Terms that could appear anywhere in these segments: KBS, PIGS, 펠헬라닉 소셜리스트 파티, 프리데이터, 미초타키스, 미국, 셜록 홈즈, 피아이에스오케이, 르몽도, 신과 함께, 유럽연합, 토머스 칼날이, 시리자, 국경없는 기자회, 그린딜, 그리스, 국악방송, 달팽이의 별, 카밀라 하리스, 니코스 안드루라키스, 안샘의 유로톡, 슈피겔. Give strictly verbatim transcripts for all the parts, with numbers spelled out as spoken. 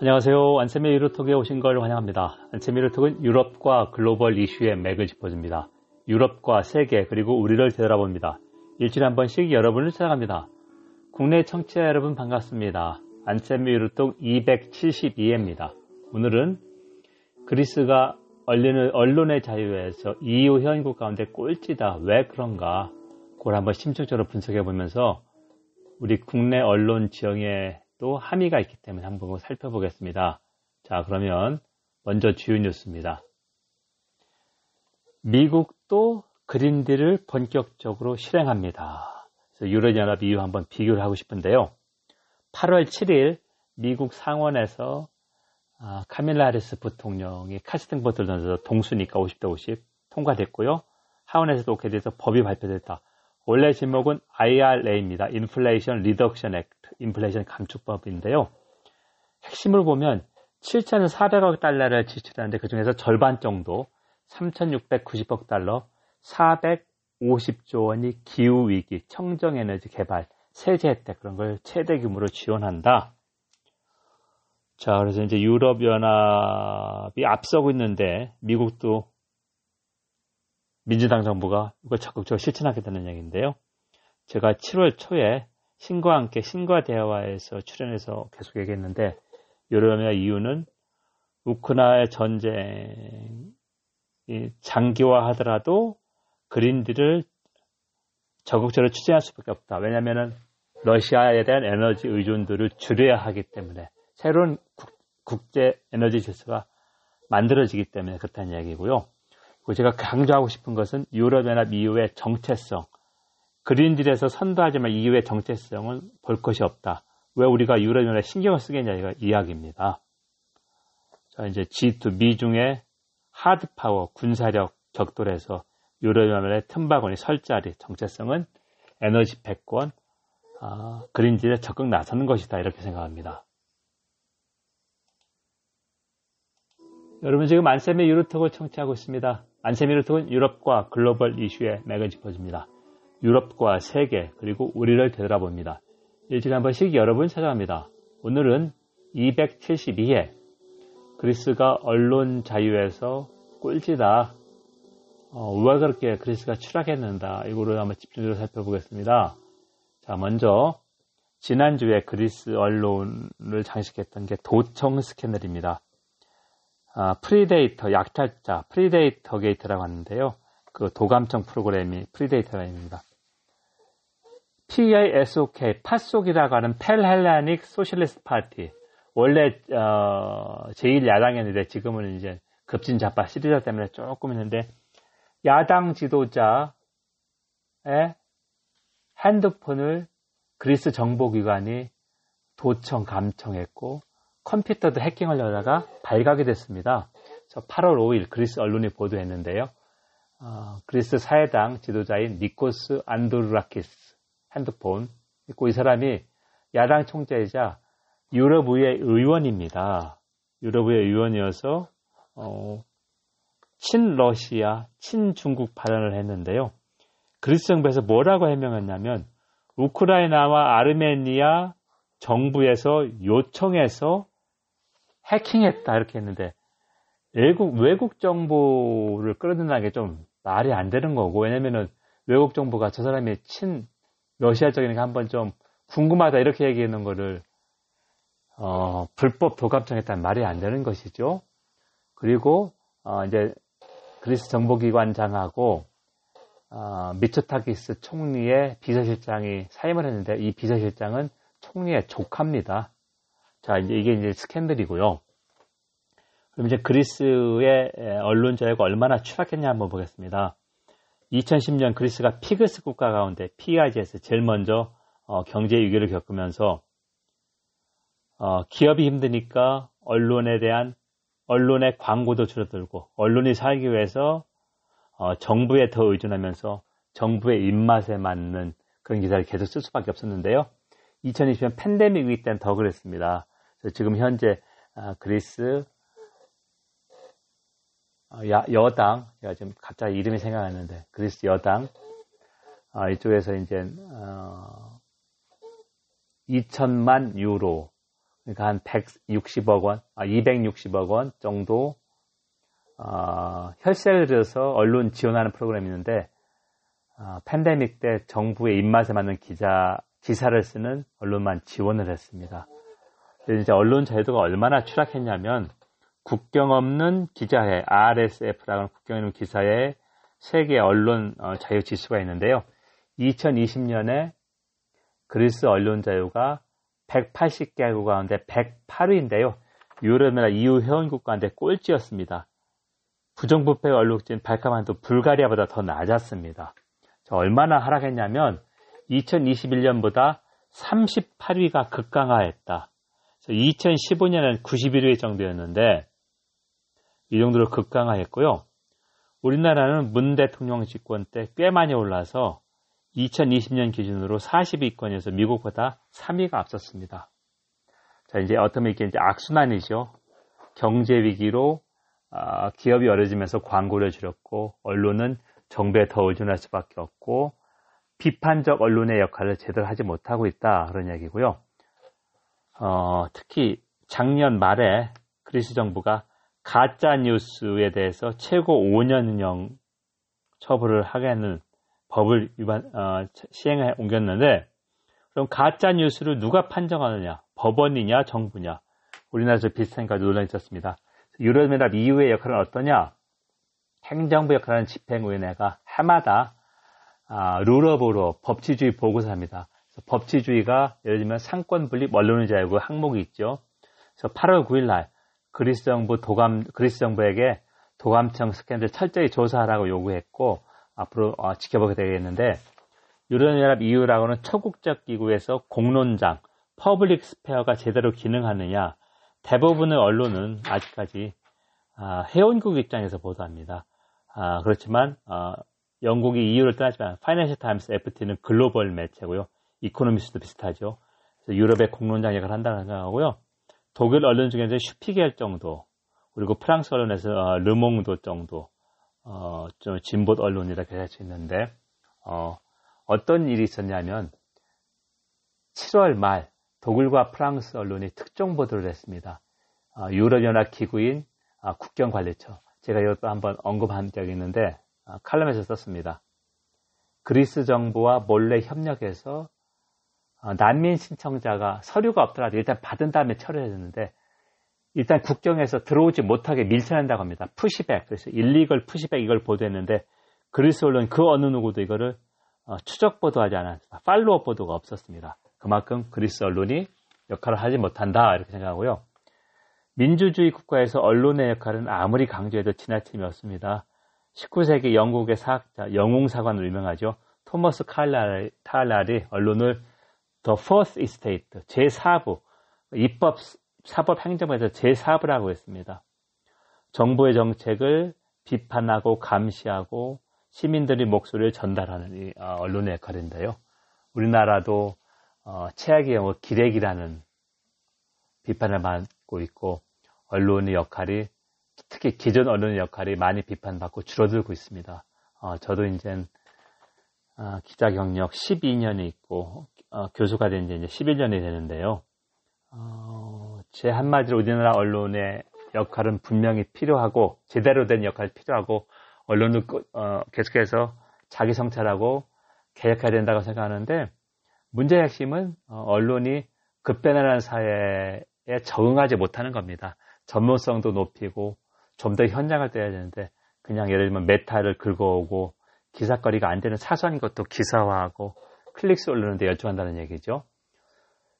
안녕하세요. 안샘의 유로톡에 오신 걸 환영합니다. 안샘의 유로톡은 유럽과 글로벌 이슈의 맥을 짚어줍니다. 유럽과 세계 그리고 우리를 되돌아봅니다. 일주일에 한 번씩 여러분을 찾아갑니다. 국내 청취자 여러분 반갑습니다. 안샘의 유로톡 이백칠십이 회입니다. 오늘은 그리스가 언론의 자유에서 이유 회원국 가운데 꼴찌다. 왜 그런가? 그걸 한번 심층적으로 분석해 보면서 우리 국내 언론 지형의 또 함의가 있기 때문에 한번 살펴보겠습니다. 자, 그러면 먼저 주요 뉴스입니다. 미국도 그린딜을 본격적으로 실행합니다. 그래서 유럽연합 이후 한번 비교를 하고 싶은데요. 팔월 칠일 미국 상원에서 아, 카밀라 하리스 부통령이 카스팅 버튼을 던져서 동수니까 오십 대 오십 통과됐고요. 하원에서도 오게 돼서 법이 발표됐다. 원래 제목은 아이알에이입니다. 인플레이션 리덕션 액트, 인플레이션 감축법인데요. 핵심을 보면 칠천사백억 달러를 지출하는데 그중에서 절반 정도 삼천육백구십억 달러, 사백오십조 원이 기후위기, 청정에너지 개발, 세제 혜택 그런 걸 최대 규모로 지원한다. 자, 그래서 이제 유럽연합이 앞서고 있는데 미국도 민주당 정부가 이걸 적극적으로 실천하겠다는 얘기인데요. 제가 칠월 초에 신과 함께 신과 대화에서 출연해서 계속 얘기했는데 유럽연합 이유는 우크라이나 전쟁이 장기화하더라도 그린딜을 적극적으로 추진할 수밖에 없다. 왜냐하면 러시아에 대한 에너지 의존도를 줄여야 하기 때문에 새로운 국제 에너지 질서가 만들어지기 때문에 그렇다는 얘기고요. 제가 강조하고 싶은 것은 유럽연합 이후의 정체성. 그린딜에서 선도하지만 이후의 정체성은 볼 것이 없다. 왜 우리가 유럽연합에 신경을 쓰겠냐 이거 이야기입니다. 자, 이제 지 투 미중의 하드파워 군사력 격돌에서 유럽연합의 틈바구니 설 자리 정체성은 에너지 패권, 아, 그린딜에 적극 나서는 것이다 이렇게 생각합니다. 여러분 지금 안샘의 유로톡을 청취하고 있습니다. 안샘의 유로톡은 유럽과 글로벌 이슈의 맥을 짚어줍니다. 유럽과 세계 그리고 우리를 되돌아봅니다. 일주일에 한 번씩 여러분 찾아갑니다. 오늘은 이백칠십이 회 그리스가 언론 자유에서 꼴찌다. 어, 왜 그렇게 그리스가 추락했는가 이거를 한번 집중적으로 살펴보겠습니다. 자, 먼저 지난주에 그리스 언론을 장식했던 게 도청 스캔들입니다. 아, 프리데이터, 약탈자, 프리데이터 게이트라고 하는데요. 그 도감청 프로그램이 프리데이터입니다. 피아이에스오케이, 파속이라고 하는 펠헬라닉 소셜리스트 파티. 원래 어, 제일 야당이었는데 지금은 이제 급진자파 시리자 때문에 조금 있는데 야당 지도자의 핸드폰을 그리스 정보기관이 도청, 감청했고 컴퓨터도 해킹을 하다가 발각이 됐습니다. 그래서 팔월 오일 그리스 언론이 보도했는데요. 어, 그리스 사회당 지도자인 니코스 안드루라키스 핸드폰 있고 이 사람이 야당 총재이자 유럽의회 의원입니다. 유럽의회 의원이어서 어, 친러시아, 친중국 발언을 했는데요. 그리스 정부에서 뭐라고 해명했냐면 우크라이나와 아르메니아 정부에서 요청해서 해킹했다 이렇게 했는데 외국, 외국 정보를 끌어들이는 게 좀 말이 안 되는 거고 왜냐면은 외국 정보가 저 사람이 친 러시아적이니까 한번 좀 궁금하다 이렇게 얘기하는 거를 어, 불법 도감청했다는 말이 안 되는 것이죠. 그리고 어, 이제 그리스 정보기관장하고 어, 미초타키스 총리의 비서실장이 사임을 했는데 이 비서실장은 총리의 조카입니다. 자, 이제 이게 이제 스캔들이고요. 그럼 이제 그리스의 언론 자유가 얼마나 추락했냐 한번 보겠습니다. 이천십 년 그리스가 피그스 국가 가운데 피아이지에스 제일 먼저 어, 경제 위기를 겪으면서 어, 기업이 힘드니까 언론에 대한 언론의 광고도 줄어들고 언론이 살기 위해서 어, 정부에 더 의존하면서 정부의 입맛에 맞는 그런 기사를 계속 쓸 수밖에 없었는데요. 이천이십 년 팬데믹 위기 때는 더 그랬습니다. 그래서 지금 현재 그리스 여당, 제가 지금 갑자기 이름이 생각났는데 그리스 여당 이쪽에서 이제 이천만 유로 그러니까 한 백육십억 원, 아, 이백육십억 원 정도 어, 혈세를 들여서 언론 지원하는 프로그램이 있는데, 어, 팬데믹 때 정부의 입맛에 맞는 기자, 기사를 쓰는 언론만 지원을 했습니다. 근데 이제 언론 자유도가 얼마나 추락했냐면, 국경없는 기자회, 알 에스 에프라는 국경없는 기사회 세계 언론 자유 지수가 있는데요. 이천이십 년에 그리스 언론 자유가 백팔십 개국 가운데 백팔 위인데요. 유럽연합 이 유 회원국 가운데 꼴찌였습니다. 부정부패 얼룩진 발칸반도 불가리아보다 더 낮았습니다. 자, 얼마나 하락했냐면 이천이십일 년보다 삼십팔 위가 급강하했다. 이천십오 년에는 구십일 위 정도였는데 이 정도로 급강하했고요. 우리나라는 문 대통령 집권 때 꽤 많이 올라서 이천이십 년 기준으로 사십 위권에서 미국보다 삼 위가 앞섰습니다. 자, 이제 어떻게 이게 이제 악순환이죠. 경제 위기로 아, 기업이 어려지면서 광고를 줄였고, 언론은 정부에 더 의존할 수밖에 없고, 비판적 언론의 역할을 제대로 하지 못하고 있다, 그런 얘기고요. 어, 특히 작년 말에 그리스 정부가 가짜 뉴스에 대해서 최고 오 년형 처벌을 하게 하는 법을 위반, 어, 시행에 옮겼는데, 그럼 가짜 뉴스를 누가 판정하느냐? 법원이냐, 정부냐? 우리나라에서 비슷하니까 논란이 있었습니다. 유럽연합 이 유의 역할은 어떠냐? 행정부 역할은 집행위원회가 해마다 아, 룰업으로 법치주의 보고서입니다. 법치주의가 예를 들면 상권분립 언론의 자유고 항목이 있죠. 그래서 팔월 구일 날 그리스 정부 도감 그리스 정부에게 도감청 스캔들 철저히 조사하라고 요구했고, 앞으로 어, 지켜보게 되겠는데, 유럽연합 이 유라고는 초국적 기구에서 공론장, 퍼블릭 스페어가 제대로 기능하느냐? 대부분의 언론은 아직까지 아, 회원국 입장에서 보도합니다. 아, 그렇지만 아, 영국이 이 유를 떠나지만 파이낸셜 타임스 에프 티는 글로벌 매체고요. 이코노미스도 비슷하죠. 그래서 유럽의 공론장 역할을 한다고 생각하고요. 독일 언론 중에서 슈피겔 정도, 그리고 프랑스 언론에서 어, 르몽도 정도, 어, 좀 진보 언론이라고 할 수 있는데, 어, 어떤 일이 있었냐면 칠월 말 독일과 프랑스 언론이 특종 보도를 했습니다. 어, 유럽연합 기구인 어, 국경관리처, 제가 이것도 한번 언급한 적이 있는데 어, 칼럼에서 썼습니다. 그리스 정부와 몰래 협력해서 어, 난민 신청자가 서류가 없더라도 일단 받은 다음에 처리해야 되는데, 일단 국경에서 들어오지 못하게 밀쳐낸다고 합니다. 푸시백, 그래서 일리걸 푸시백, 이걸 보도했는데 그리스 언론 그 어느 누구도 이거를 어, 추적 보도하지 않았습니다. 팔로업 보도가 없었습니다. 그만큼 그리스 언론이 역할을 하지 못한다, 이렇게 생각하고요. 민주주의 국가에서 언론의 역할은 아무리 강조해도 지나침이 없습니다. 십구 세기 영국의 사학자, 영웅사관으로 유명하죠. 토머스 칼날이, 칼날이 언론을 The Fourth Estate, 제사부, 입법, 사법 행정부에서 제사부라고 했습니다. 정부의 정책을 비판하고 감시하고 시민들의 목소리를 전달하는 이 언론의 역할인데요. 우리나라도 어, 최악의 영어 기레기라는 비판을 받고 있고, 언론의 역할이, 특히 기존 언론의 역할이 많이 비판받고 줄어들고 있습니다. 어, 저도 이제 어, 기자 경력 십이 년이 있고 어, 교수가 된 지 이제 십일 년이 되는데요. 어, 제 한마디로 우리나라 언론의 역할은 분명히 필요하고, 제대로 된 역할이 필요하고, 언론을 어, 계속해서 자기 성찰하고 개혁해야 된다고 생각하는데, 문제의 핵심은 언론이 급변하는 사회에 적응하지 못하는 겁니다. 전문성도 높이고 좀 더 현장을 떼야 되는데, 그냥 예를 들면 메타를 긁어오고 기사거리가 안 되는 사소한 것도 기사화하고 클릭수 올리는데 열중한다는 얘기죠.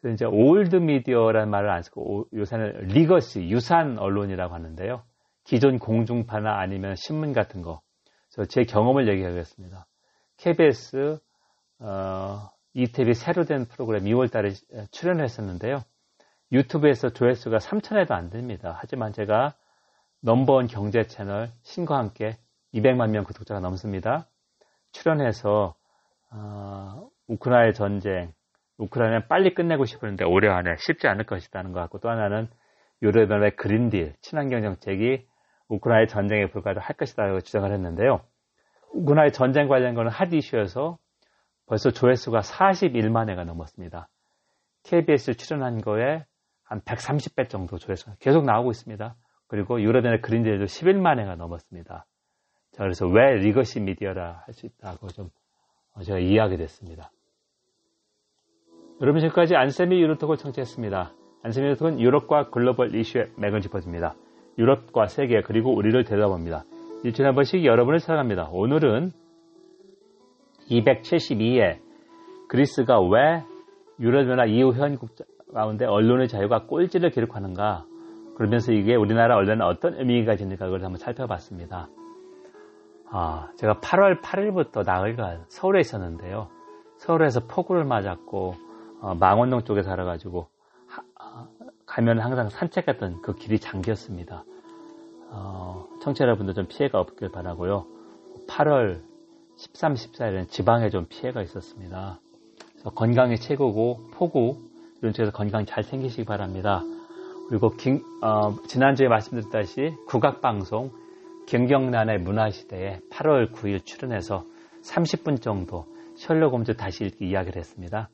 그래서 이제 올드 미디어라는 말을 안 쓰고 요새는 리거시, 유산 언론이라고 하는데요. 기존 공중파나 아니면 신문 같은 거. 그래서 제 경험을 얘기하겠습니다. 케이비에스 어... 이티비 새로 된 프로그램 이월 달에 출연을 했었는데요. 유튜브에서 조회수가 삼천에도 안 됩니다. 하지만 제가 넘버원 경제 채널 신과 함께 이백만 명 구독자가 넘습니다. 출연해서 어, 우크라이나 전쟁, 우크라이나 빨리 끝내고 싶었는데 올해 안에 쉽지 않을 것이라는 것 같고, 또 하나는 유럽연합의 그린딜, 친환경 정책이 우크라이나 전쟁에 불과도 할 것이라고 주장을 했는데요. 우크라이나 전쟁 관련 거는 핫 이슈여서 벌써 조회수가 사십일만 회가 넘었습니다. 케이비에스 출연한 거에 한 백삼십 배 정도 조회수가 계속 나오고 있습니다. 그리고 유럽연합 그린딜도 십일만 회가 넘었습니다. 자, 그래서 왜 리거시 미디어라 할 수 있다고 좀 제가 이해하게 됐습니다. 여러분, 지금까지 안샘의 유로톡을 청취했습니다. 안샘의 유로톡은 유럽과 글로벌 이슈의 맥을 짚어줍니다. 유럽과 세계 그리고 우리를 들여다봅니다. 일주일에 한 번씩 여러분을 사랑합니다. 오늘은 이백칠십이 회 그리스가 왜 유럽연합 이후 회원국 가운데 언론의 자유가 꼴찌를 기록하는가, 그러면서 이게 우리나라 언론에 어떤 의미가 있는가, 그걸 한번 살펴봤습니다. 아, 제가 팔월 팔일부터 나흘간 서울에 있었는데요. 서울에서 폭우를 맞았고 어, 망원동 쪽에 살아가지고 하, 아, 가면 항상 산책했던 그 길이 잠겼습니다. 어, 청취자 여러분들 좀 피해가 없길 바라고요. 팔월 십삼, 십사일에는 지방에 좀 피해가 있었습니다. 그래서 건강이 최고고 폭우 이런 쪽에서 건강 잘 챙기시기 바랍니다. 그리고 긴, 어, 지난주에 말씀드렸다시피 국악방송 경경난의 문화시대에 팔월 구일 출연해서 삼십 분 정도 셜록 홈즈 다시 읽기 이야기를 했습니다.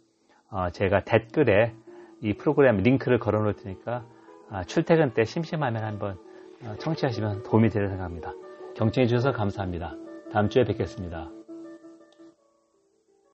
어, 제가 댓글에 이 프로그램 링크를 걸어놓을 테니까 아, 출퇴근 때 심심하면 한번 청취하시면 도움이 되려 생각합니다. 경청해 주셔서 감사합니다. 다음 주에 뵙겠습니다.